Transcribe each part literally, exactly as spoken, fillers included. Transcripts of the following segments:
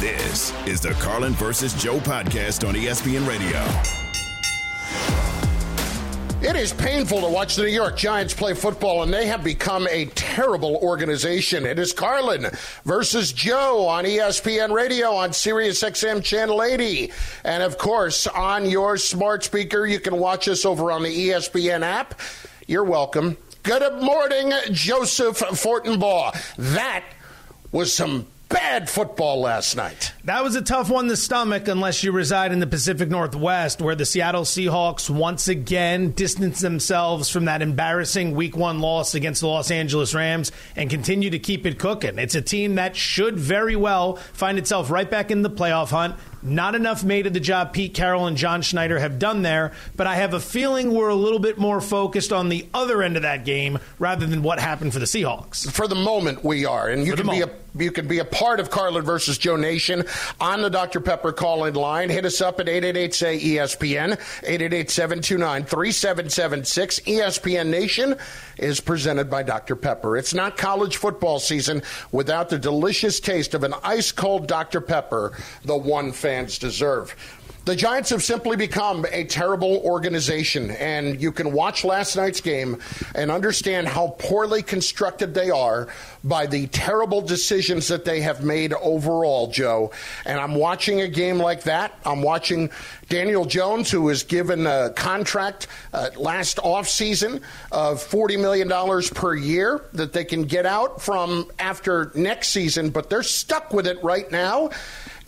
This is the Carlin versus. Joe podcast on E S P N Radio. It is painful to watch the New York Giants play football, and they have become a terrible organization. It is Carlin versus Joe on E S P N Radio on SiriusXM Channel eighty. And, of course, on your smart speaker, you can watch us over on the E S P N app. You're welcome. Good morning, Joseph Fortenbaugh. That was some bad football last night. That was a tough one to stomach unless you reside in the Pacific Northwest, where the Seattle Seahawks once again distanced themselves from that embarrassing week one loss against the Los Angeles Rams and continue to keep it cooking. It's a team that should very well find itself right back in the playoff hunt. Not enough made of the job Pete Carroll and John Schneider have done there, but I have a feeling we're a little bit more focused on the other end of that game rather than what happened for the Seahawks. For the moment, we are. And you can be a, you can be a part of Carlin versus. Joe Nation on the Doctor Pepper call-in line. Hit us up at eight eight eight S A Y E S P N, eight eight eight, seven two nine, three seven seven six. E S P N Nation is presented by Doctor Pepper. It's not college football season without the delicious taste of an ice-cold Doctor Pepper, the one fan fans deserve. The Giants have simply become a terrible organization, and you can watch last night's game and understand how poorly constructed they are by the terrible decisions that they have made overall, Joe. And I'm watching a game like that. I'm watching Daniel Jones, who was given a contract uh, last offseason of forty million dollars per year that they can get out from after next season, but they're stuck with it right now.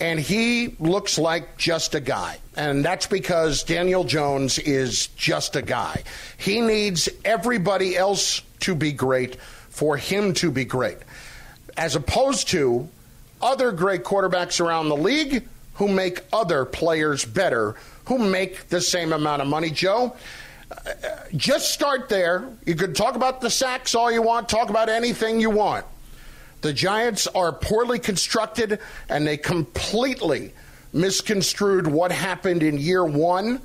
And he looks like just a guy. And that's because Daniel Jones is just a guy. He needs everybody else to be great for him to be great, as opposed to other great quarterbacks around the league who make other players better, who make the same amount of money, Joe. Just start there. You could talk about the sacks all you want, talk about anything you want. The Giants are poorly constructed, and they completely misconstrued what happened in year one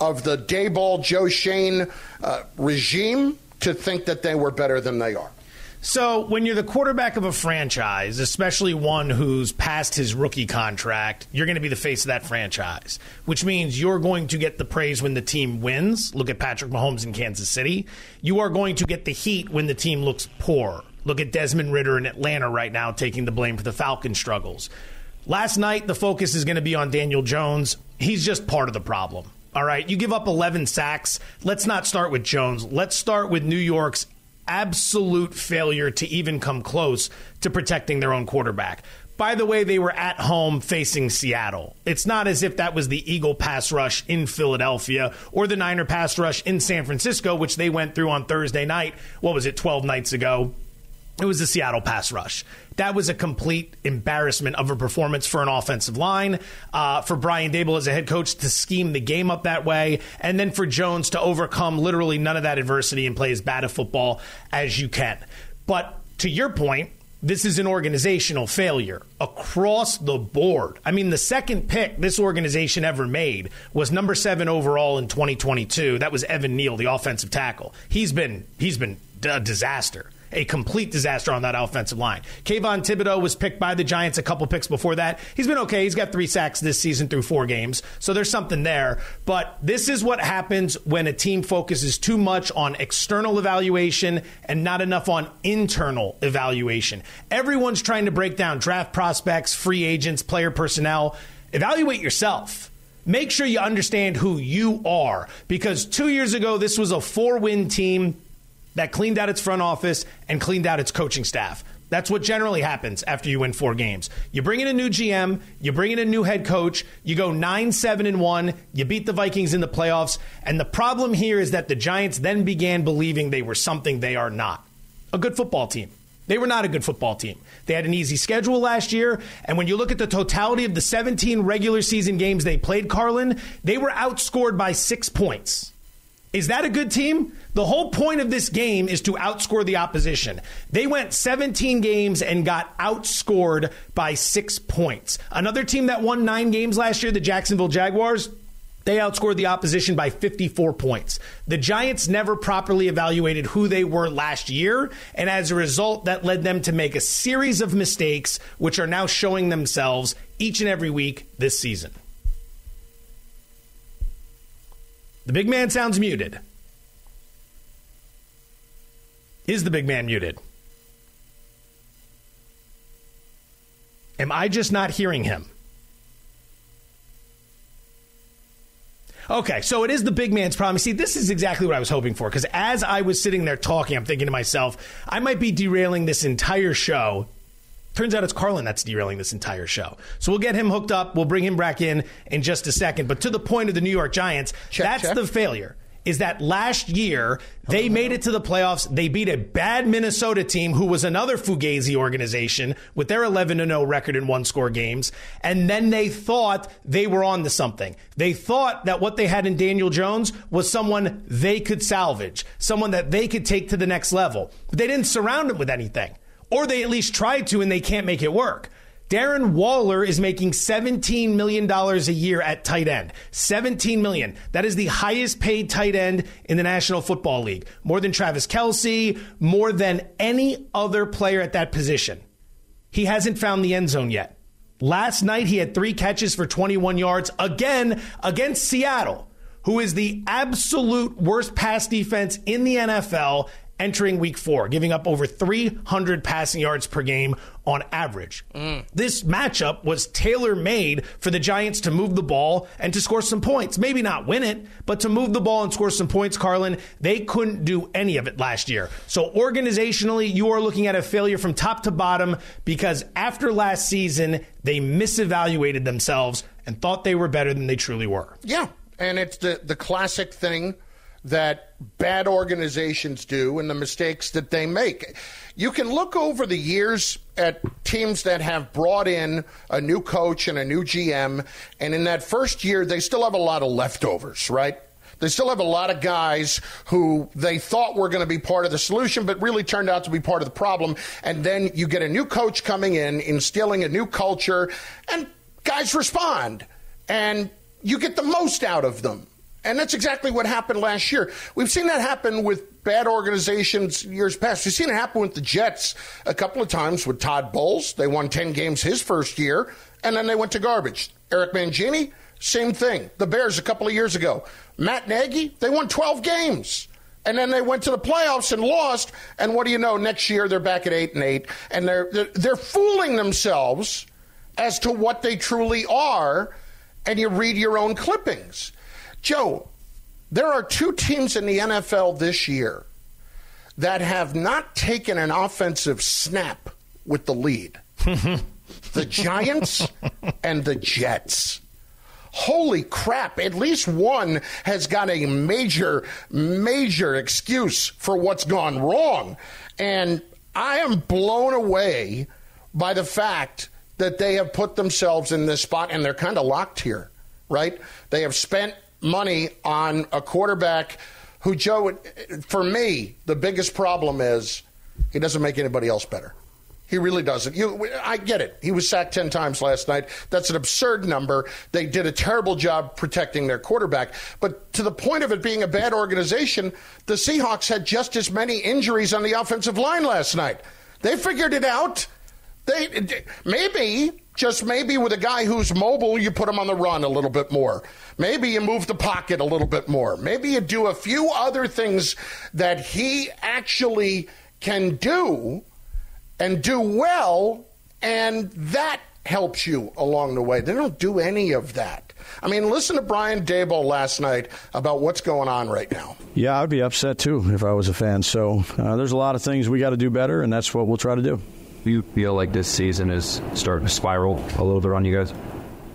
of the Daboll, Joe Shane uh, regime to think that they were better than they are. So when you're the quarterback of a franchise, especially one who's past his rookie contract, you're going to be the face of that franchise, which means you're going to get the praise when the team wins. Look at Patrick Mahomes in Kansas City. You are going to get the heat when the team looks poor. Look at Desmond Ridder in Atlanta right now taking the blame for the Falcon struggles. Last night, the focus is going to be on Daniel Jones. He's just part of the problem. All right, you give up eleven sacks. Let's not start with Jones. Let's start with New York's absolute failure to even come close to protecting their own quarterback. By the way, they were at home facing Seattle. It's not as if that was the Eagle pass rush in Philadelphia or the Niner pass rush in San Francisco, which they went through on Thursday night. What was it, twelve nights ago? It was the Seattle pass rush. That was a complete embarrassment of a performance for an offensive line, uh, for Brian Daboll as a head coach to scheme the game up that way, and then for Jones to overcome literally none of that adversity and play as bad a football as you can. But to your point, this is an organizational failure across the board. I mean, the second pick this organization ever made was number seven overall in twenty twenty-two. That was Evan Neal, the offensive tackle. He's been he's been a disaster. A complete disaster on that offensive line. Kayvon Thibodeau was picked by the Giants a couple picks before that. He's been okay. He's got three sacks this season through four games, so there's something there. But this is what happens when a team focuses too much on external evaluation and not enough on internal evaluation. Everyone's trying to break down draft prospects, free agents, player personnel. Evaluate yourself. Make sure you understand who you are, because two years ago, this was a four-win team that cleaned out its front office and cleaned out its coaching staff. That's what generally happens after you win four games. You bring in a new G M, you bring in a new head coach, you go nine seven and one, you beat the Vikings in the playoffs, and the problem here is that the Giants then began believing they were something they are not. A good football team. They were not a good football team. They had an easy schedule last year, and when you look at the totality of the seventeen regular season games they played, Carlin, they were outscored by six points. Is that a good team? The whole point of this game is to outscore the opposition. They went seventeen games and got outscored by six points. Another team that won nine games last year, the Jacksonville Jaguars, they outscored the opposition by fifty-four points. The Giants never properly evaluated who they were last year, and as a result, that led them to make a series of mistakes, which are now showing themselves each and every week this season. The big man sounds muted. Is the big man muted? Am I just not hearing him? Okay, so it is the big man's problem. See, this is exactly what I was hoping for, because as I was sitting there talking, I'm thinking to myself, I might be derailing this entire show. Turns out it's Carlin that's derailing this entire show. So we'll get him hooked up. We'll bring him back in in just a second. But to the point of the New York Giants, check, that's check. The failure, is that last year they oh, made it to the playoffs. They beat a bad Minnesota team who was another Fugazi organization with their eleven and oh record in one-score games. And then they thought they were on to something. They thought that what they had in Daniel Jones was someone they could salvage, someone that they could take to the next level. But they didn't surround him with anything. Or they at least tried to, and they can't make it work. Darren Waller is making seventeen million dollars a year at tight end. seventeen million dollars. That is the highest paid tight end in the National Football League. More than Travis Kelce, more than any other player at that position. He hasn't found the end zone yet. Last night, he had three catches for twenty-one yards, again against Seattle, who is the absolute worst pass defense in the N F L entering week four, giving up over three hundred passing yards per game on average. Mm. This matchup was tailor-made for the Giants to move the ball and to score some points. Maybe not win it, but to move the ball and score some points, Carlin, they couldn't do any of it last year. So organizationally, you are looking at a failure from top to bottom, because after last season, they misevaluated themselves and thought they were better than they truly were. Yeah, and it's the, the classic thing that bad organizations do and the mistakes that they make. You can look over the years at teams that have brought in a new coach and a new G M, and in that first year, they still have a lot of leftovers, right? They still have a lot of guys who they thought were going to be part of the solution, but really turned out to be part of the problem. And then you get a new coach coming in, instilling a new culture, and guys respond, and you get the most out of them. And that's exactly what happened last year. We've seen that happen with bad organizations years past. We've seen it happen with the Jets a couple of times with Todd Bowles. They won ten games his first year, and then they went to garbage. Eric Mangini, same thing. The Bears a couple of years ago. Matt Nagy, they won twelve games. And then they went to the playoffs and lost. And what do you know? Next year they're back at eight and eight. And they're they're, they're fooling themselves as to what they truly are. And you read your own clippings. Joe, there are two teams in the N F L this year that have not taken an offensive snap with the lead. The Giants and the Jets. Holy crap, at least one has got a major, major excuse for what's gone wrong. And I am blown away by the fact that they have put themselves in this spot, and they're kind of locked here, right? They have spent money on a quarterback who, Joe, for me, the biggest problem is he doesn't make anybody else better. He really doesn't. You, I get it. He was sacked ten times last night. That's an absurd number. They did a terrible job protecting their quarterback. But to the point of it being a bad organization, the Seahawks had just as many injuries on the offensive line last night. They figured it out. They maybe, just maybe, with a guy who's mobile, you put him on the run a little bit more. Maybe you move the pocket a little bit more. Maybe you do a few other things that he actually can do and do well, and that helps you along the way. They don't do any of that. I mean, listen to Brian Daboll last night about what's going on right now. Yeah, I'd be upset, too, if I was a fan. So uh, there's a lot of things we got to do better, and that's what we'll try to do. Do you feel like this season is starting to spiral a little bit on you guys?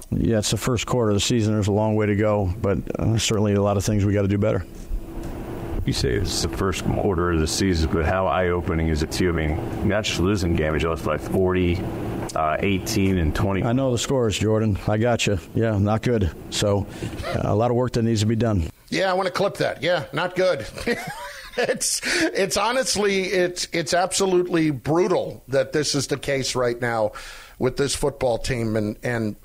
Yeah, it's the first quarter of the season. There's a long way to go, but uh, certainly a lot of things we got to do better. You say this is the first quarter of the season, but how eye-opening is it to you? I mean, not just losing game, it was like forty, uh, eighteen, and twenty. I know the scores, Jordan. I got you. Yeah, not good. So uh, a lot of work that needs to be done. Yeah, I want to clip that. Yeah, not good. It's it's honestly, it's it's absolutely brutal that this is the case right now with this football team. And, and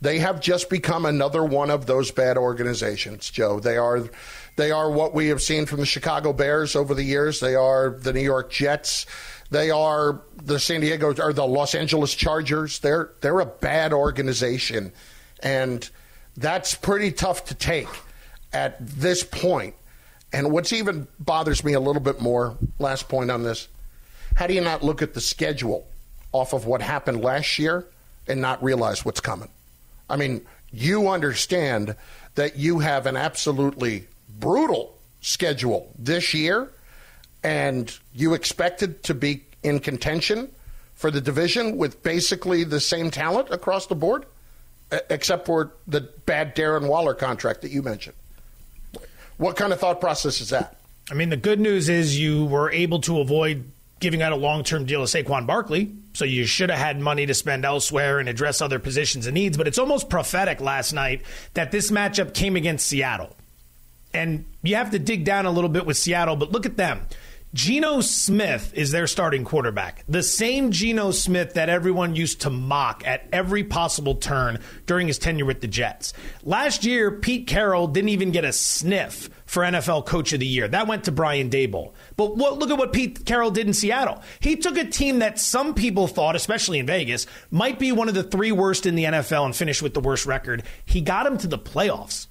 they have just become another one of those bad organizations, Joe. They are they are what we have seen from the Chicago Bears over the years. They are the New York Jets. They are the San Diego or the Los Angeles Chargers. They're they're a bad organization. And that's pretty tough to take at this point. And what's even bothers me a little bit more, last point on this, how do you not look at the schedule off of what happened last year and not realize what's coming? I mean, you understand that you have an absolutely brutal schedule this year, and you expected to be in contention for the division with basically the same talent across the board, except for the bad Darren Waller contract that you mentioned. What kind of thought process is that? I mean, the good news is you were able to avoid giving out a long-term deal to Saquon Barkley, so you should have had money to spend elsewhere and address other positions and needs. But it's almost prophetic last night that this matchup came against Seattle. And you have to dig down a little bit with Seattle, but look at them. Geno Smith is their starting quarterback. The same Geno Smith that everyone used to mock at every possible turn during his tenure with the Jets. Last year, Pete Carroll didn't even get a sniff for N F L Coach of the Year. That went to Brian Daboll. But what, look at what Pete Carroll did in Seattle. He took a team that some people thought, especially in Vegas, might be one of the three worst in the N F L and finished with the worst record. He got him to the playoffs.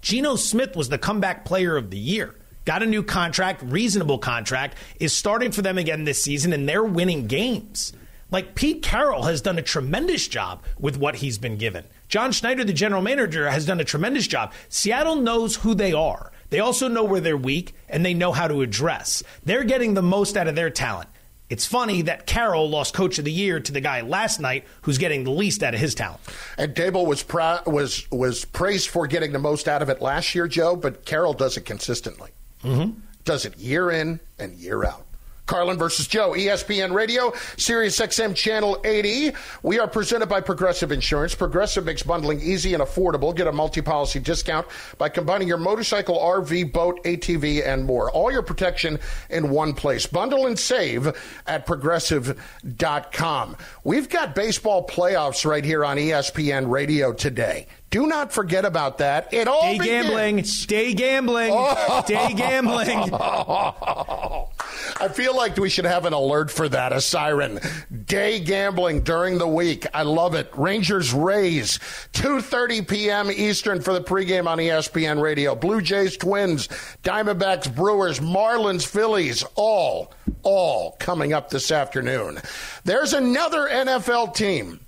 Geno Smith was the comeback player of the year. Got a new contract, reasonable contract, is starting for them again this season, and they're winning games. Like, Pete Carroll has done a tremendous job with what he's been given. John Schneider, the general manager, has done a tremendous job. Seattle knows who they are. They also know where they're weak, and they know how to address. They're getting the most out of their talent. It's funny that Carroll lost Coach of the Year to the guy last night who's getting the least out of his talent. And Daboll was pra- was was praised for getting the most out of it last year, Joe, but Carroll does it consistently. Mm-hmm. Does it year in and year out. Carlin versus Joe, E S P N Radio, SiriusXM Channel eighty. We are presented by Progressive Insurance. Progressive makes bundling easy and affordable. Get a multi-policy discount by combining your motorcycle, R V, boat, A T V, and more. All your protection in one place. Bundle and save at Progressive dot com. We've got baseball playoffs right here on E S P N Radio today. Do not forget about that. It all day begins. Gambling. Day gambling. Oh. Day gambling. I feel like we should have an alert for that, a siren. Day gambling during the week. I love it. Rangers Rays, two thirty p.m. Eastern for the pregame on E S P N Radio. Blue Jays, Twins, Diamondbacks, Brewers, Marlins, Phillies, all, all coming up this afternoon. There's another N F L team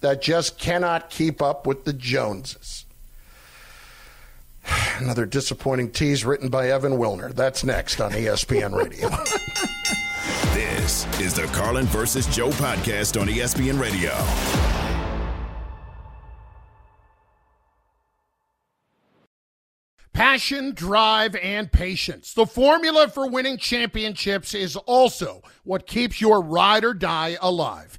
that just cannot keep up with the Joneses. Another disappointing tease written by Evan Wilner. That's next on E S P N Radio. This is the Carlin versus Joe podcast on E S P N Radio. Passion, drive, and patience. The formula for winning championships is also what keeps your ride or die alive.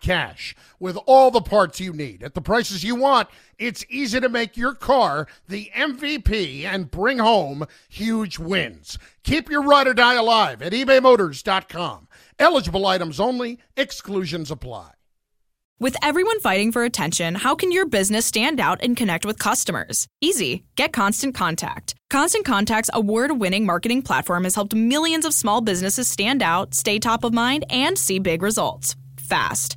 cash. With all the parts you need at the prices you want, it's easy to make your car the M V P and bring home huge wins. Keep your ride or die alive at ebay motors dot com. Eligible items only. Exclusions apply. With everyone fighting for attention, how can your business stand out and connect with customers? Easy. Get Constant Contact. Constant Contact's award-winning marketing platform has helped millions of small businesses stand out, stay top of mind, and see big results fast.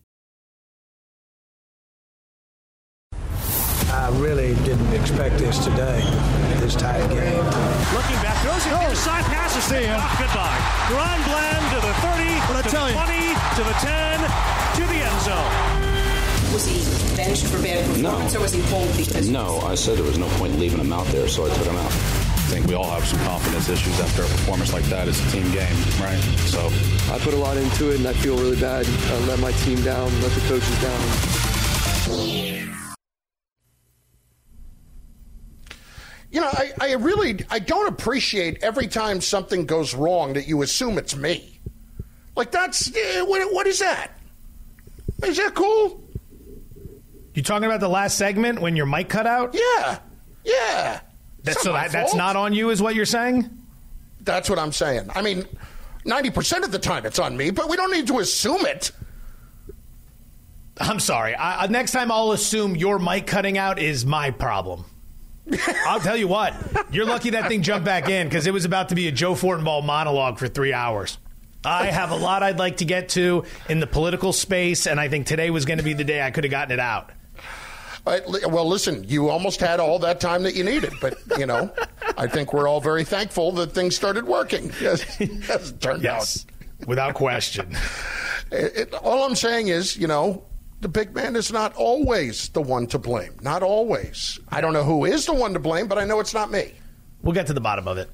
I really didn't expect this today, this tight game. Looking back, throws it, inside passes to him. Goodbye. Ron Bland to the thirty, to the twenty, to the ten, to the end zone. Was he benched for bad performance, no. Or was he pulled because? No, I said there was no point leaving him out there, so I took him out. I think we all have some confidence issues after a performance like that. It's a team game, right? So I put a lot into it, and I feel really bad. I let my team down, let the coaches down. You know, I, I really, I don't appreciate every time something goes wrong that you assume it's me. Like, that's, what, what is that? Is that cool? You talking about the last segment when your mic cut out? Yeah, yeah. That's, so that, that's not on you is what you're saying? That's what I'm saying. I mean, ninety percent of the time it's on me, but we don't need to assume it. I'm sorry. I, next time I'll assume your mic cutting out is my problem. I'll tell you what, you're lucky that thing jumped back in because it was about to be a Joe Fortenbaugh monologue for three hours. I have a lot I'd like to get to in the political space, and I think today was going to be the day I could have gotten it out. All right, well, listen, you almost had all that time that you needed, but, you know, I think we're all very thankful that things started working. Yes, as it turned yes, out. Without question. It, it, all I'm saying is, you know, the big man is not always the one to blame. Not always. I don't know who is the one to blame, but I know it's not me. We'll get to the bottom of it.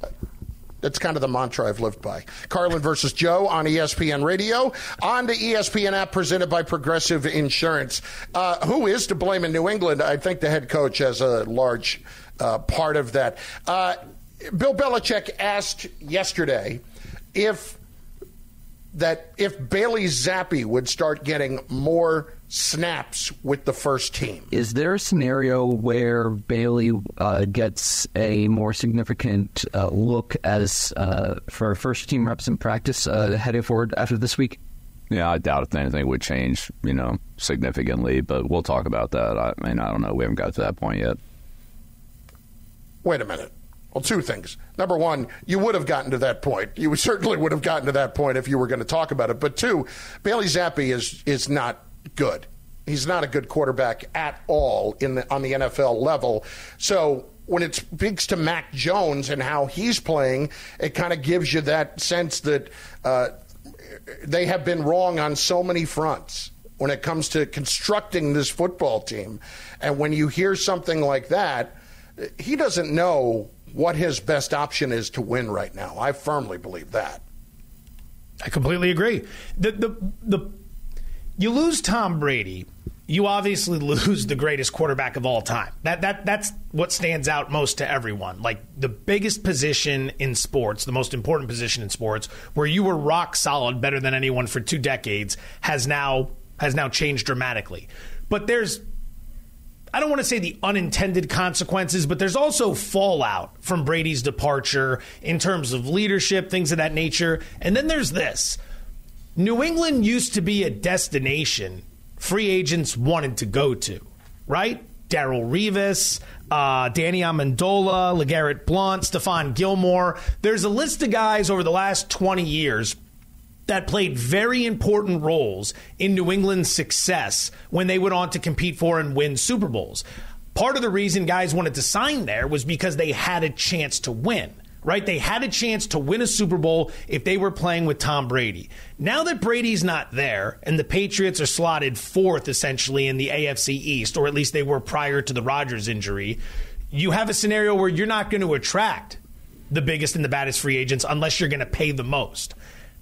That's kind of the mantra I've lived by. Carlin versus Joe on E S P N Radio, on the E S P N app presented by Progressive Insurance. Uh, who is to blame in New England? I think the head coach has a large uh, part of that. Uh, Bill Belichick asked yesterday if that if Bailey Zappi would start getting more snaps with the first team. Is there a scenario where Bailey uh, gets a more significant uh, look as uh, for first team reps in practice uh, heading forward after this week? Yeah, I doubt if anything would change, you know, significantly, but we'll talk about that. I mean, I don't know. We haven't got to that point yet. Wait a minute. Well, two things. Number one, you would have gotten to that point. You certainly would have gotten to that point if you were going to talk about it. But two, Bailey Zappi is is not good. He's not a good quarterback at all in the, on the N F L level. So when it speaks to Mac Jones and how he's playing, it kind of gives you that sense that uh, they have been wrong on so many fronts when it comes to constructing this football team. And when you hear something like that, he doesn't know what his best option is to win right now. I firmly believe that. I completely agree. The the the you lose Tom Brady, you obviously lose the greatest quarterback of all time. That that that's what stands out most to everyone. Like the biggest position in sports, the most important position in sports, where you were rock solid, better than anyone for two decades, has now has now changed dramatically. But there's, I don't want to say the unintended consequences, but there's also fallout from Brady's departure in terms of leadership, things of that nature. And then there's this. New England used to be a destination free agents wanted to go to, right? Darrelle Revis, uh, Danny Amendola, LeGarrette Blount, Stephon Gilmore. There's a list of guys over the last twenty years that played very important roles in New England's success when they went on to compete for and win Super Bowls. Part of the reason guys wanted to sign there was because they had a chance to win, right? They had a chance to win a Super Bowl if they were playing with Tom Brady. Now that Brady's not there and the Patriots are slotted fourth essentially in the A F C East, or at least they were prior to the Rodgers injury, you have a scenario where you're not going to attract the biggest and the baddest free agents unless you're going to pay the most.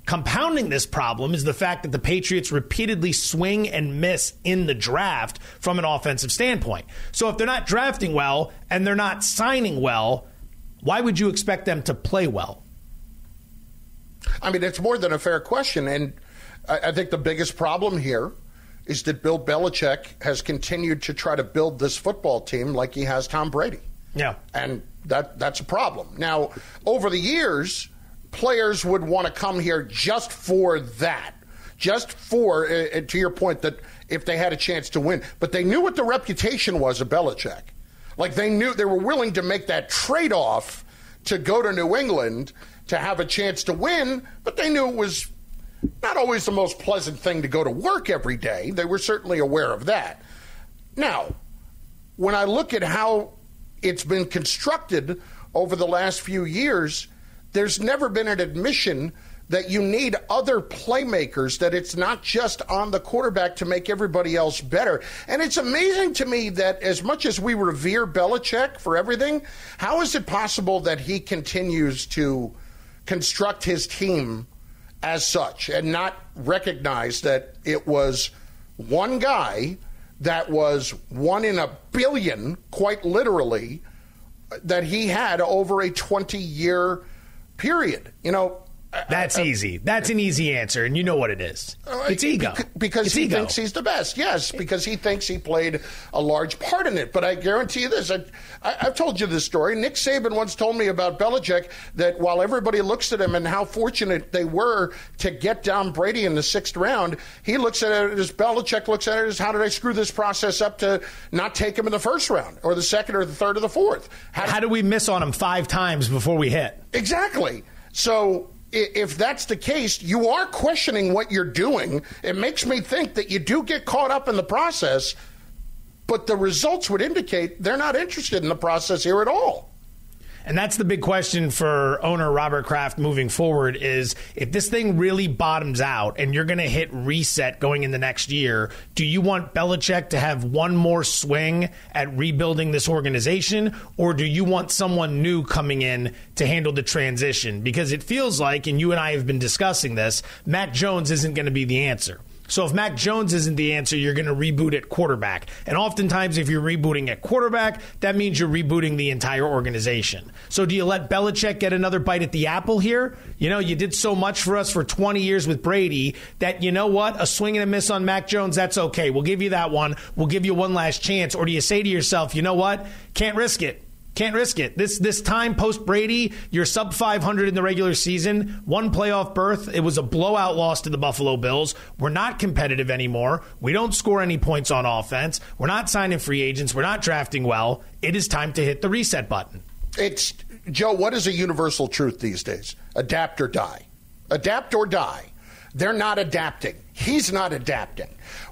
Compounding this problem is the fact that the Patriots repeatedly swing and miss in the draft from an offensive standpoint. So if they're not drafting well and they're not signing well, why would you expect them to play well? I mean, it's more than a fair question. And I think the biggest problem here is that Bill Belichick has continued to try to build this football team like he has Tom Brady. Yeah. And that that's a problem. Now, over the years, players would want to come here just for that, just for, uh, to your point, that if they had a chance to win. But they knew what the reputation was of Belichick. Like, they knew they were willing to make that trade-off to go to New England to have a chance to win, but they knew it was not always the most pleasant thing to go to work every day. They were certainly aware of that. Now, when I look at how it's been constructed over the last few years, there's never been an admission that you need other playmakers, that it's not just on the quarterback to make everybody else better. And it's amazing to me that as much as we revere Belichick for everything, how is it possible that he continues to construct his team as such and not recognize that it was one guy that was one in a billion, quite literally, that he had over a twenty-year period. You know, that's I, I, easy. That's an easy answer, and you know what it is. It's ego. Because, because it's he ego. Thinks he's the best, yes, because he thinks he played a large part in it. But I guarantee you this. I, I, I've told you this story. Nick Saban once told me about Belichick that while everybody looks at him and how fortunate they were to get Tom Brady in the sixth round, he looks at it as, Belichick looks at it as, how did I screw this process up to not take him in the first round or the second or the third or the fourth? How, how do we miss on him five times before we hit? Exactly. So if that's the case, you are questioning what you're doing. It makes me think that you do get caught up in the process, but the results would indicate they're not interested in the process here at all. And that's the big question for owner Robert Kraft moving forward is, if this thing really bottoms out and you're going to hit reset going in the next year, do you want Belichick to have one more swing at rebuilding this organization, or do you want someone new coming in to handle the transition? Because it feels like, and you and I have been discussing this, Mac Jones isn't going to be the answer. So if Mac Jones isn't the answer, you're going to reboot at quarterback. And oftentimes, if you're rebooting at quarterback, that means you're rebooting the entire organization. So do you let Belichick get another bite at the apple here? You know, you did so much for us for twenty years with Brady that, you know what, a swing and a miss on Mac Jones, that's okay. We'll give you that one. We'll give you one last chance. Or do you say to yourself, you know what, can't risk it. Can't risk it. This this time post-Brady, you're sub five hundred in the regular season, one playoff berth. It was a blowout loss to the Buffalo Bills. We're not competitive anymore. We don't score any points on offense. We're not signing free agents. We're not drafting well. It is time to hit the reset button. It's, Joe, what is a universal truth these days? Adapt or die. Adapt or die. They're not adapting. He's not adapting.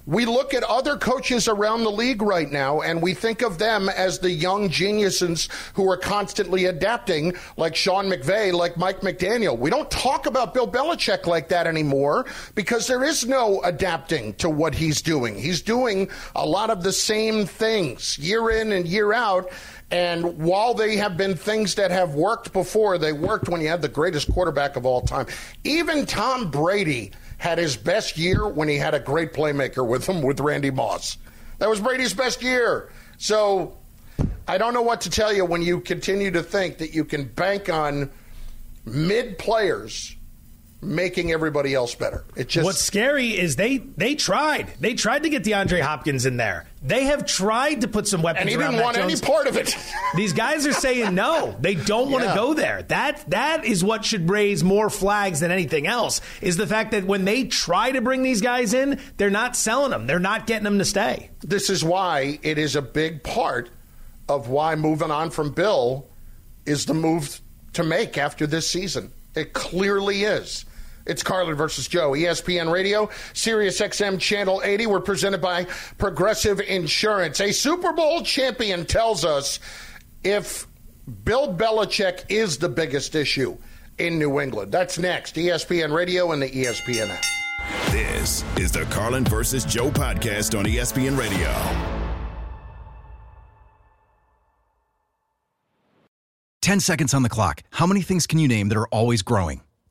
We look at other coaches around the league right now, and we think of them as the young geniuses who are constantly adapting, like Sean McVay, like Mike McDaniel. We don't talk about Bill Belichick like that anymore because there is no adapting to what he's doing. He's doing a lot of the same things year in and year out. And while they have been things that have worked before, they worked when you had the greatest quarterback of all time. Even Tom Brady had his best year when he had a great playmaker with him, with Randy Moss. That was Brady's best year. So I don't know what to tell you when you continue to think that you can bank on mid-players making everybody else better. It just What's scary is they they tried. They tried to get DeAndre Hopkins in there. They have tried to put some weapons around Mac Jones. And he didn't want any part of it. These guys are saying no. They don't want to yeah. go there. That that is what should raise more flags than anything else, is the fact that when they try to bring these guys in, they're not selling them. They're not getting them to stay. This is why it is a big part of why moving on from Bill is the move to make after this season. It clearly is. It's Carlin versus Joe, E S P N Radio, SiriusXM Channel eighty. We're presented by Progressive Insurance. A Super Bowl champion tells us if Bill Belichick is the biggest issue in New England. That's next, E S P N Radio and the E S P N app. This is the Carlin versus Joe podcast on E S P N Radio. ten seconds on the clock. How many things can you name that are always growing?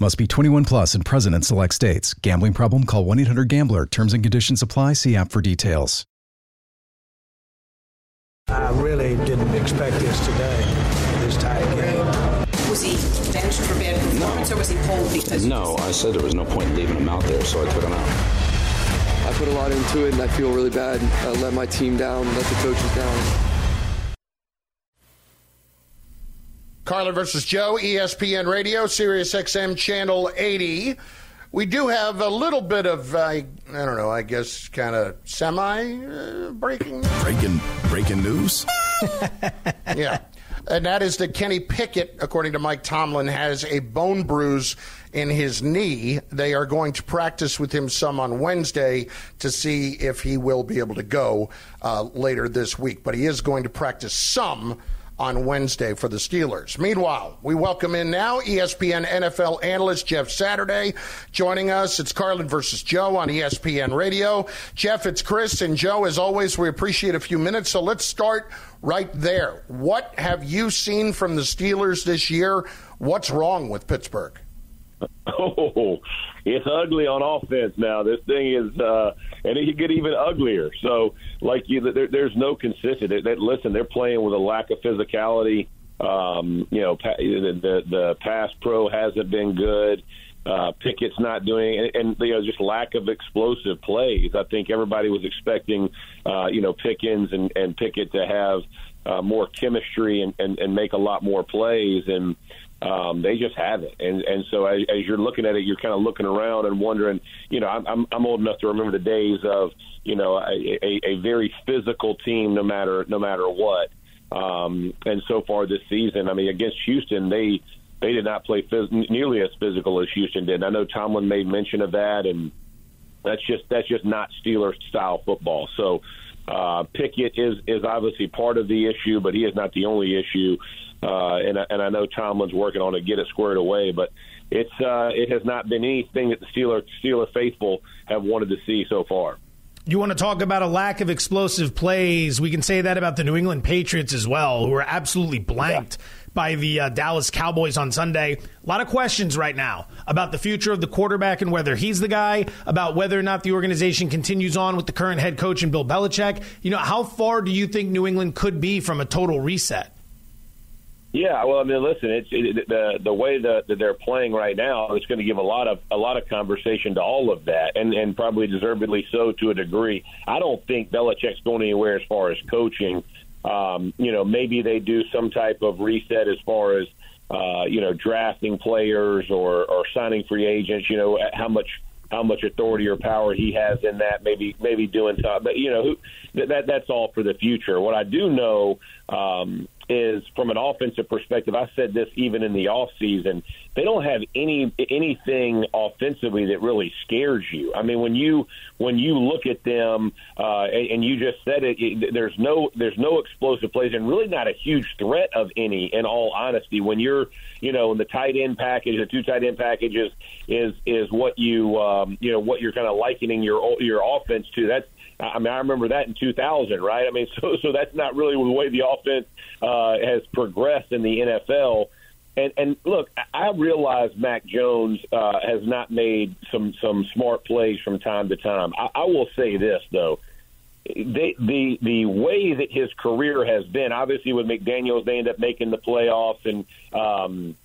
Must be twenty-one plus and present in select states. Gambling problem? Call one eight hundred gambler. Terms and conditions apply. See app for details. I really didn't expect this today, this tight game. Was he benched for bad performance, no. Or was he pulled because? No, I said there was no point in leaving him out there, so I took him out. I put a lot into it, and I feel really bad. I let my team down, let the coaches down. Carlin versus Joe, E S P N Radio, SiriusXM Channel eighty. We do have a little bit of, uh, I don't know, I guess kind of semi-breaking. Uh, breaking breaking news? Yeah. And that is that Kenny Pickett, according to Mike Tomlin, has a bone bruise in his knee. They are going to practice with him some on Wednesday to see if he will be able to go uh, later this week. But he is going to practice some on Wednesday for the Steelers. Meanwhile, we welcome in now E S P N N F L analyst Jeff Saturday joining us. It's Carlin versus Joe on E S P N Radio. Jeff, it's Chris, and Joe, as always, we appreciate a few minutes. So let's start right there. What have you seen from the Steelers this year? What's wrong with Pittsburgh? Oh, it's ugly on offense now. This thing is, uh, and it could get even uglier. So, like you, there, there's no consistency. They, they, listen, they're playing with a lack of physicality. Um, you know, pa- the, the the pass pro hasn't been good. Uh, Pickett's not doing, and, and you know, just lack of explosive plays. I think everybody was expecting, uh, you know, Pickens and, and Pickett to have uh, more chemistry and, and, and make a lot more plays and. Um, they just haven't, and and so as, as you're looking at it, you're kind of looking around and wondering. You know, I'm I'm, I'm old enough to remember the days of you know a, a, a very physical team, no matter no matter what. Um, and so far this season, I mean, against Houston, they they did not play phys- nearly as physical as Houston did. And I know Tomlin made mention of that, and that's just that's just not Steelers style football. So uh, Pickett is is obviously part of the issue, but he is not the only issue. Uh, and, and I know Tomlin's working on it, get it squared away, but it's uh, it has not been anything that the Steeler, Steeler faithful have wanted to see so far. You want to talk about a lack of explosive plays. We can say that about the New England Patriots as well, who are absolutely blanked yeah. by the uh, Dallas Cowboys on Sunday. A lot of questions right now about the future of the quarterback and whether he's the guy, about whether or not the organization continues on with the current head coach and Bill Belichick. You know, how far do you think New England could be from a total reset? Yeah, well, I mean, listen, it's it, the the way that, that they're playing right now is going to give a lot of a lot of conversation to all of that, and, and probably deservedly so to a degree. I don't think Belichick's going anywhere as far as coaching. Um, you know, maybe they do some type of reset as far as uh, you know drafting players or, or signing free agents. You know, how much how much authority or power he has in that. Maybe maybe doing something, but you know, who, that that's all for the future. What I do know. Um, is from an offensive perspective, I said this even in the offseason, they don't have any anything offensively that really scares you. I mean, when you when you look at them, uh, and, and you just said it, it, there's no there's no explosive plays and really not a huge threat of any, in all honesty. When you're, you know, in the tight end package, the two tight end packages is is what you um, you know what you're kind of likening your your offense to. That's I mean, I remember that in two thousand, right? I mean, so so that's not really the way the offense uh, has progressed in the N F L. And and look, I realize Mac Jones uh, has not made some, some smart plays from time to time. I, I will say this, though. They, the the way that his career has been, obviously with McDaniels, they end up making the playoffs, and um,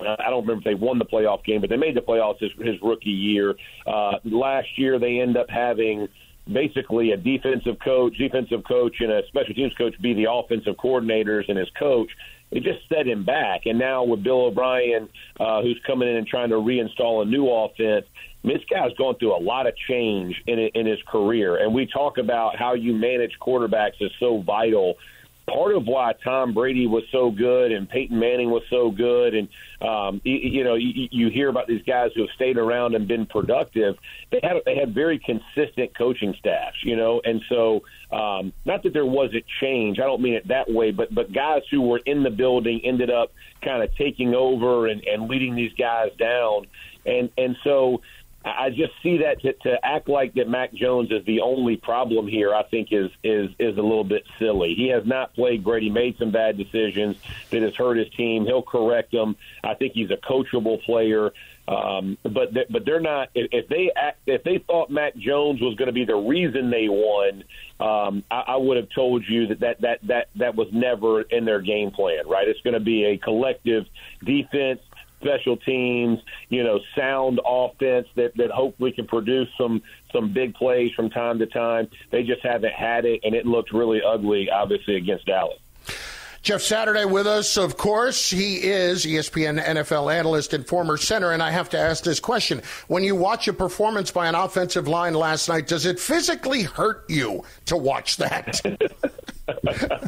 I don't remember if they won the playoff game, but they made the playoffs his, his rookie year. Uh, last year, they end up having basically a defensive coach, defensive coach, and a special teams coach be the offensive coordinators and his coach. It just set him back. And now with Bill O'Brien, uh, who's coming in and trying to reinstall a new offense, I mean, this guy's gone through a lot of change in in his career. And we talk about how you manage quarterbacks is so vital. Part of why Tom Brady was so good and Peyton Manning was so good, and um, you, you know, you, you hear about these guys who have stayed around and been productive. They had they had very consistent coaching staffs, you know, and so um, not that there wasn't change. I don't mean it that way, but but guys who were in the building ended up kind of taking over and, and leading these guys down, and and so. I just see that to, to act like that Mac Jones is the only problem here, I think is, is is a little bit silly. He has not played great. He made some bad decisions that has hurt his team. He'll correct them. I think he's a coachable player. Um, but th- but they're not. If they act, if they thought Mac Jones was going to be the reason they won, um, I, I would have told you that that, that that that was never in their game plan. Right? It's going to be a collective defense, special teams, you know, sound offense that, that hopefully can produce some some big plays from time to time. They just haven't had it, and it looked really ugly, obviously, against Dallas. Jeff Saturday with us, of course. He is E S P N N F L analyst and former center, and I have to ask this question. When you watch a performance by an offensive line last night, does it physically hurt you to watch that?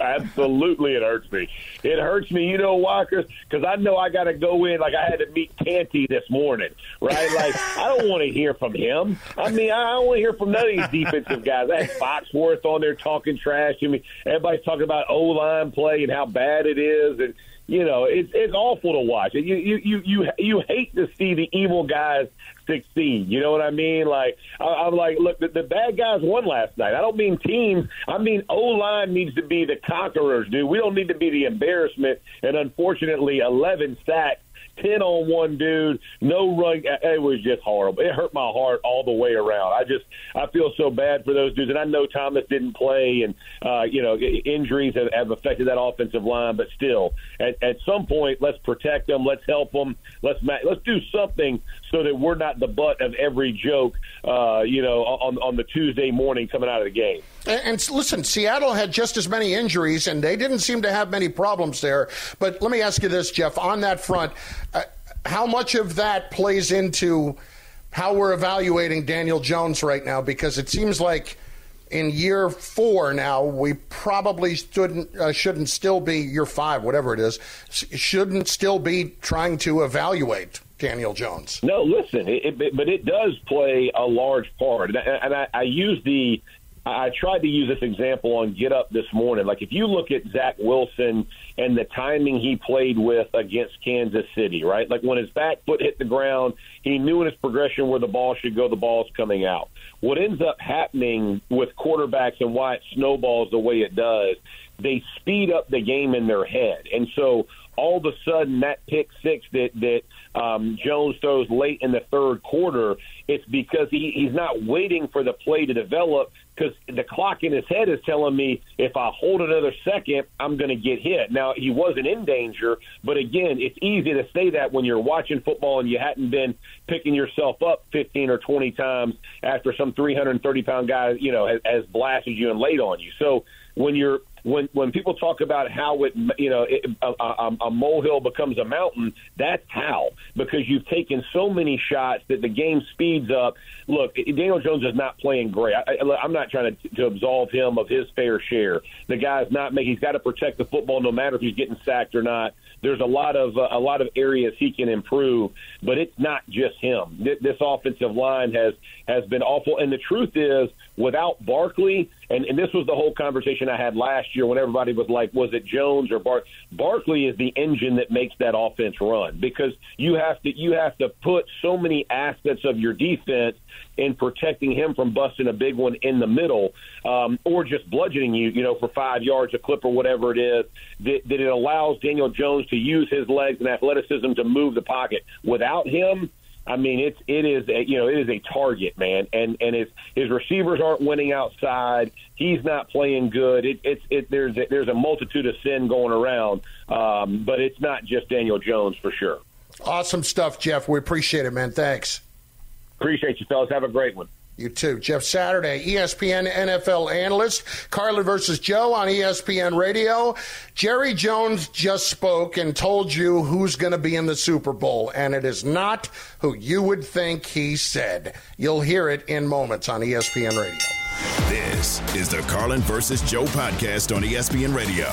Absolutely, it hurts me. It hurts me, you know, Walker, because I know I got to go in. Like, I had to meet Canty this morning, right? Like, I don't want to hear from him. I mean, I don't want to hear from none of these defensive guys. I had Foxworth on there talking trash to me. Everybody's talking about O-line play and how bad it is, and you know, it's it's awful to watch. You you you you you hate to see the evil guys succeed. You know what I mean? Like I, I'm like, look, the, the bad guys won last night. I don't mean teams. I mean O-line needs to be the conquerors, dude. We don't need to be the embarrassment. And unfortunately, eleven sacks, ten on one dude, no run. It was just horrible. It hurt my heart all the way around. I just I feel so bad for those dudes. And I know Thomas didn't play, and uh, you know, injuries have, have affected that offensive line. But still, at, at some point, let's protect them. Let's help them. Let's let's do something so that we're not the butt of every joke. Uh, you know, on on the Tuesday morning coming out of the game. And, and listen, Seattle had just as many injuries, and they didn't seem to have many problems there. But let me ask you this, Jeff, on that front. Uh, how much of that plays into how we're evaluating Daniel Jones right now? Because it seems like in year four now, we probably shouldn't, uh, shouldn't still be, year five, whatever it is, shouldn't still be trying to evaluate Daniel Jones. No, listen, it, it, but it does play a large part. And I, and I, I use the... I tried to use this example on Get Up this morning. Like, if you look at Zach Wilson and the timing he played with against Kansas City, right? Like, when his back foot hit the ground, he knew in his progression where the ball should go, the ball's coming out. What ends up happening with quarterbacks and why it snowballs the way it does, they speed up the game in their head. And so all of a sudden that pick six that, that – Um, Jones throws late in the third quarter, it's because he, he's not waiting for the play to develop, because the clock in his head is telling me if I hold another second, I'm going to get hit. Now, he wasn't in danger, but again, it's easy to say that when you're watching football and you hadn't been picking yourself up fifteen or twenty times after some three hundred thirty pound guy, you know, has, has blasted you and laid on you. So when you're When when people talk about how it, you know, it, a, a, a molehill becomes a mountain, that's how, because you've taken so many shots that the game speeds up. Look, Daniel Jones is not playing great. I, I'm not trying to, to absolve him of his fair share. The guy's not making. He's got to protect the football, no matter if he's getting sacked or not. There's a lot of uh, a lot of areas he can improve, but it's not just him. This offensive line has has been awful, and the truth is, without Barkley, and, and this was the whole conversation I had last year when everybody was like, was it Jones or Bar- Barkley is the engine that makes that offense run, because you have to you have to put so many assets of your defense in protecting him from busting a big one in the middle, um, or just bludgeoning you, you know, for five yards a clip or whatever it is, that, that it allows Daniel Jones to use his legs and athleticism to move the pocket. Without him, I mean, it's it is a, you know it is a target, man, and and his his receivers aren't winning outside. He's not playing good. It, it's it there's a, there's a multitude of sin going around, um, but it's not just Daniel Jones for sure. Awesome stuff, Jeff. We appreciate it, man. Thanks. Appreciate you, fellas. Have a great one. You too. Jeff Saturday, E S P N N F L analyst. Carlin versus Joe on E S P N Radio. Jerry Jones just spoke and told you who's going to be in the Super Bowl, and it is not who you would think he said. You'll hear it in moments on E S P N Radio. This is the Carlin versus Joe podcast on E S P N Radio.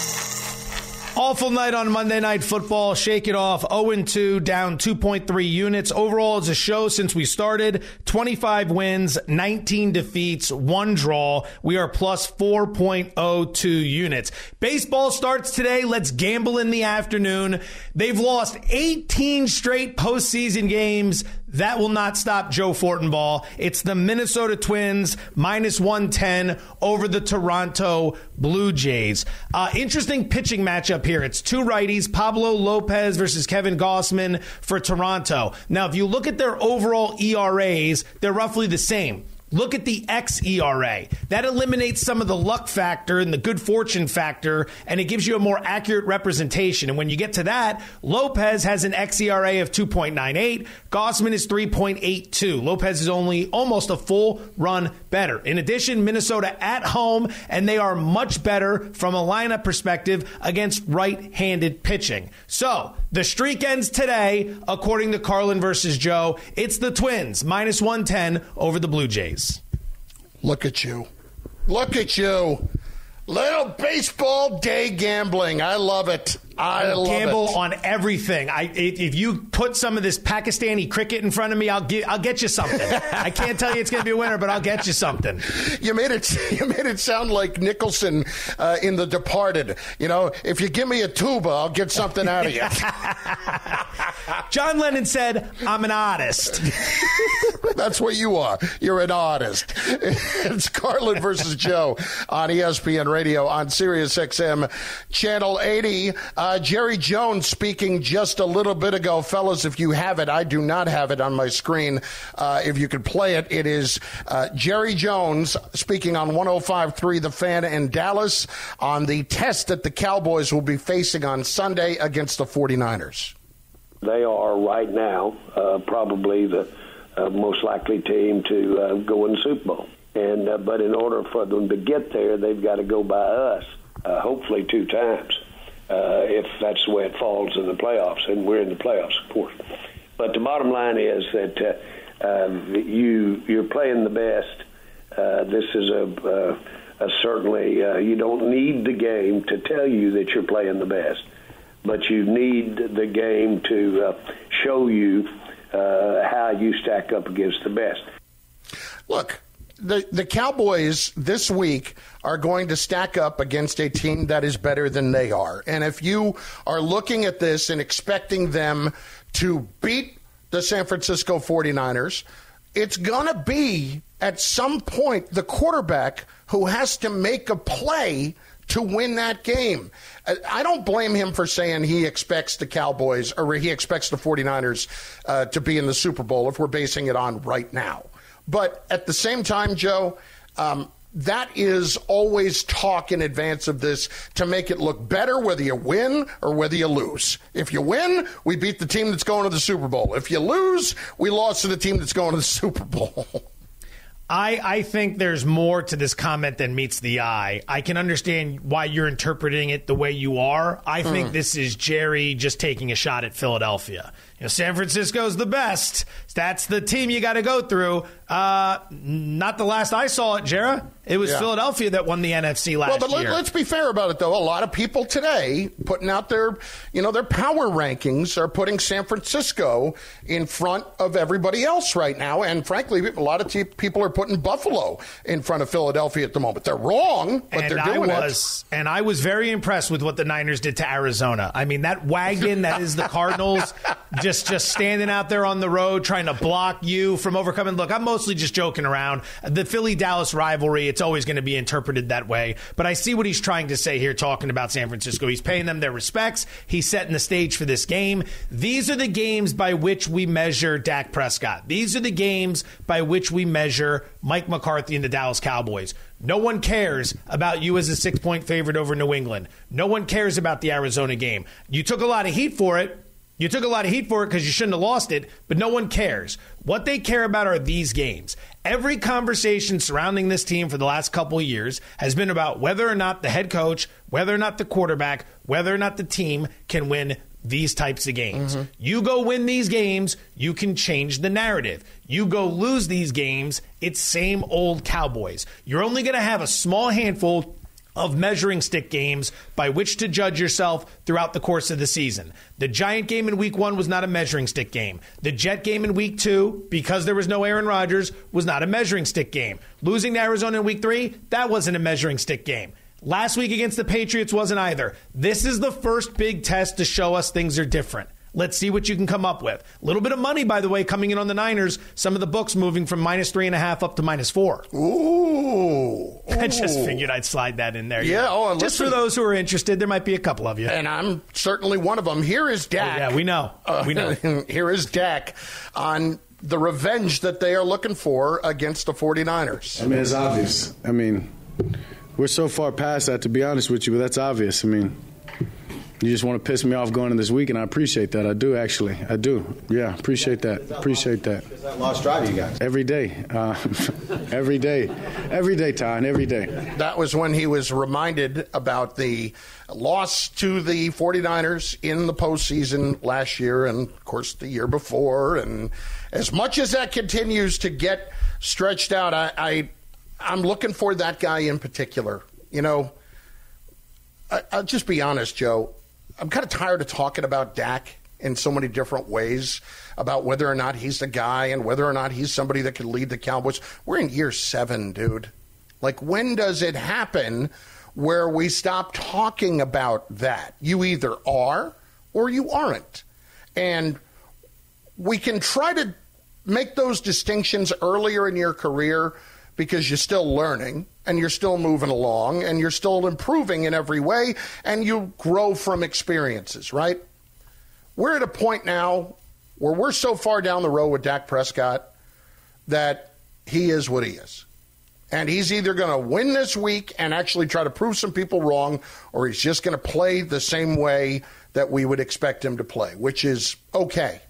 Awful night on Monday Night Football. Shake it off. oh and two, down two point three units. Overall, as a show since we started, twenty-five wins, nineteen defeats, one draw. We are plus four point oh two units. Baseball starts today. Let's gamble in the afternoon. They've lost eighteen straight postseason games. That will not stop Joe Fortenbaugh. It's the Minnesota Twins, minus one ten over the Toronto Blue Jays. Uh, interesting pitching matchup here. It's two righties, Pablo Lopez versus Kevin Gausman for Toronto. Now, if you look at their overall E R As, they're roughly the same. Look at the X E R A. That eliminates some of the luck factor and the good fortune factor, and it gives you a more accurate representation. And when you get to that, Lopez has an X E R A of two point nine eight. Gausman is three point eight two. Lopez is only almost a full run better. In addition, Minnesota at home, and they are much better from a lineup perspective against right-handed pitching. So the streak ends today, according to Carlin versus Joe. It's the Twins, minus one ten over the Blue Jays. Look at you. Look at you. Little baseball day gambling. I love it. I love gamble it. on everything. I if you put some of this Pakistani cricket in front of me, I'll get I'll get you something. I can't tell you it's going to be a winner, but I'll get you something. You made it you made it sound like Nicholson uh, in The Departed. You know, if you give me a tuba, I'll get something out of you. John Lennon said, "I'm an artist." That's what you are. You're an artist. It's Carlin versus Joe on E S P N Radio on SiriusXM Channel eighty. Uh, Uh, Jerry Jones speaking just a little bit ago. Fellas, if you have it, I do not have it on my screen. Uh, if you could play it, it is uh, Jerry Jones speaking on one oh five point three The Fan in Dallas on the test that the Cowboys will be facing on Sunday against the forty-niners. They are right now uh, probably the uh, most likely team to uh, go in the Super Bowl. And, uh, but in order for them to get there, they've got to go by us, uh, hopefully two times. Uh, if that's the way it falls in the playoffs, and we're in the playoffs, of course. But the bottom line is that uh, um, you you're playing the best. Uh, this is a, uh, a certainly uh, you don't need the game to tell you that you're playing the best, but you need the game to uh, show you uh, how you stack up against the best. Look. The the Cowboys this week are going to stack up against a team that is better than they are. And if you are looking at this and expecting them to beat the San Francisco forty-niners, it's going to be at some point the quarterback who has to make a play to win that game. I don't blame him for saying he expects the Cowboys or he expects the 49ers uh, to be in the Super Bowl if we're basing it on right now. But at the same time, Joe, um, that is always talk in advance of this to make it look better whether you win or whether you lose. If you win, we beat the team that's going to the Super Bowl. If you lose, we lost to the team that's going to the Super Bowl. I, I think there's more to this comment than meets the eye. I can understand why you're interpreting it the way you are. I think mm. this is Jerry just taking a shot at Philadelphia. You know, San Francisco's the best. That's the team you got to go through. Uh, not the last I saw it, Jarrah. It was yeah. Philadelphia that won the N F C last year. Well, but let, year. let's be fair about it, though. A lot of people today putting out their, you know, their power rankings are putting San Francisco in front of everybody else right now. And frankly, a lot of t- people are putting Buffalo in front of Philadelphia at the moment. They're wrong, but and they're doing I was, it. And I was very impressed with what the Niners did to Arizona. I mean, that wagon that is the Cardinals, just just standing out there on the road trying to block you from overcoming. Look, I'm mostly just joking around. The Philly-Dallas rivalry, it's always going to be interpreted that way. But I see what he's trying to say here talking about San Francisco. He's paying them their respects. He's setting the stage for this game. These are the games by which we measure Dak Prescott. These are the games by which we measure Mike McCarthy and the Dallas Cowboys. No one cares about you as a six-point favorite over New England. No one cares about the Arizona game. You took a lot of heat for it. You took a lot of heat for it because you shouldn't have lost it, but no one cares. What they care about are these games. Every conversation surrounding this team for the last couple of years has been about whether or not the head coach, whether or not the quarterback, whether or not the team can win these types of games. Mm-hmm. You go win these games, you can change the narrative. You go lose these games, it's same old Cowboys. You're only going to have a small handful of measuring stick games by which to judge yourself throughout the course of the season. The Giant game in week one was not a measuring stick game. The Jet game in week two, because there was no Aaron Rodgers, was not a measuring stick game. Losing to Arizona in week three, that wasn't a measuring stick game. Last week against the Patriots wasn't either. This is the first big test to show us things are different. Let's see what you can come up with. A little bit of money, by the way, coming in on the Niners. Some of the books moving from minus three and a half up to minus four. Ooh. Ooh. I just figured I'd slide that in there. Yeah. You know. Oh, just listen, for those who are interested, there might be a couple of you. And I'm certainly one of them. Here is Dak. Oh, yeah, we know. Uh, we know. Here is Dak on the revenge that they are looking for against the 49ers. I mean, it's obvious. I mean, we're so far past that, to be honest with you, but that's obvious. I mean, you just want to piss me off going in this week, and I appreciate that. I do, actually. I do. Yeah, appreciate that. that appreciate lost, that. Is that lost drive you guys? Every day. Uh, every day. Every day, Tyne. Every day. That was when he was reminded about the loss to the 49ers in the postseason last year and, of course, the year before. And as much as that continues to get stretched out, I, I, I'm looking for that guy in particular. You know, I, I'll just be honest, Joe. I'm kind of tired of talking about Dak in so many different ways, about whether or not he's the guy and whether or not he's somebody that could lead the Cowboys. We're in year seven, dude. Like, when does it happen where we stop talking about that? You either are or you aren't. And we can try to make those distinctions earlier in your career because you're still learning and you're still moving along and you're still improving in every way and you grow from experiences, right? We're at a point now where we're so far down the road with Dak Prescott that he is what he is. And he's either going to win this week and actually try to prove some people wrong, or he's just going to play the same way that we would expect him to play, which is okay,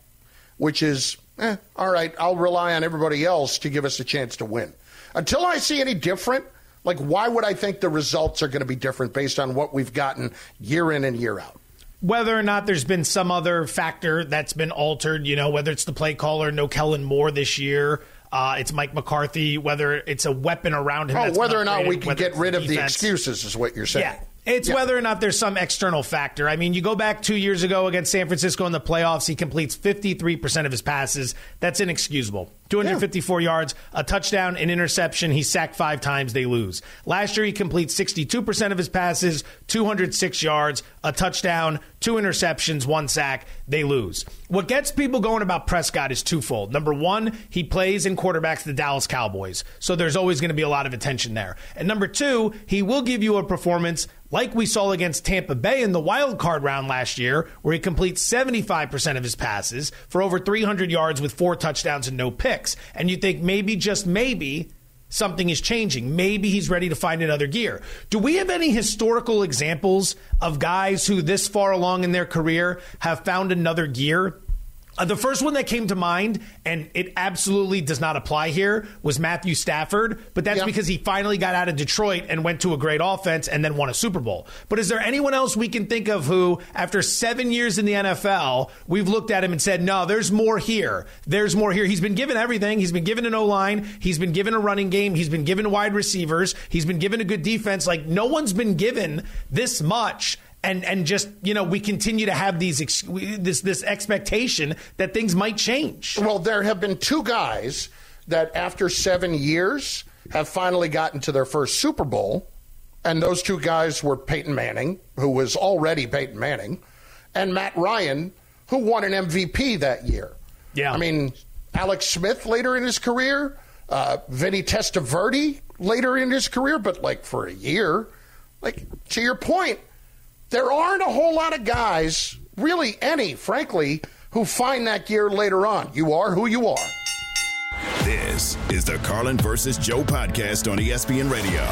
which is, eh, all right, I'll rely on everybody else to give us a chance to win. Until I see any different, like, why would I think the results are going to be different based on what we've gotten year in and year out? Whether or not there's been some other factor that's been altered, you know, whether it's the play caller, no Kellen Moore this year, uh, it's Mike McCarthy, whether it's a weapon around him. Oh, that's whether or not we can get rid of the excuses is what you're saying. Yeah. It's yeah. whether or not there's some external factor. I mean, you go back two years ago against San Francisco in the playoffs, he completes fifty-three percent of his passes. That's inexcusable. two hundred fifty-four yeah. yards, a touchdown, an interception. He sacked five times. They lose. Last year, he completes sixty-two percent of his passes, two hundred six yards, a touchdown, two interceptions, one sack. They lose. What gets people going about Prescott is twofold. Number one, he plays and quarterbacks the Dallas Cowboys, so there's always going to be a lot of attention there. And number two, he will give you a performance like we saw against Tampa Bay in the wild card round last year, where he completes seventy-five percent of his passes for over three hundred yards with four touchdowns and no picks. And you think maybe, just maybe, something is changing. Maybe he's ready to find another gear. Do we have any historical examples of guys who this far along in their career have found another gear? Uh, the first one that came to mind, and it absolutely does not apply here, was Matthew Stafford, but that's yeah. because he finally got out of Detroit and went to a great offense and then won a Super Bowl. But is there anyone else we can think of who, after seven years in the N F L, we've looked at him and said, no, there's more here. There's more here. He's been given everything. He's been given an O-line. He's been given a running game. He's been given wide receivers. He's been given a good defense. Like, no one's been given this much. And and just, you know, we continue to have these ex- this this expectation that things might change. Well, there have been two guys that after seven years have finally gotten to their first Super Bowl. And those two guys were Peyton Manning, who was already Peyton Manning, and Matt Ryan, who won an M V P that year. Yeah. I mean, Alex Smith later in his career, uh, Vinny Testaverde later in his career, but like for a year. Like, to your point, there aren't a whole lot of guys, really any, frankly, who find that gear later on. You are who you are. This is the Carlin versus Joe podcast on E S P N Radio.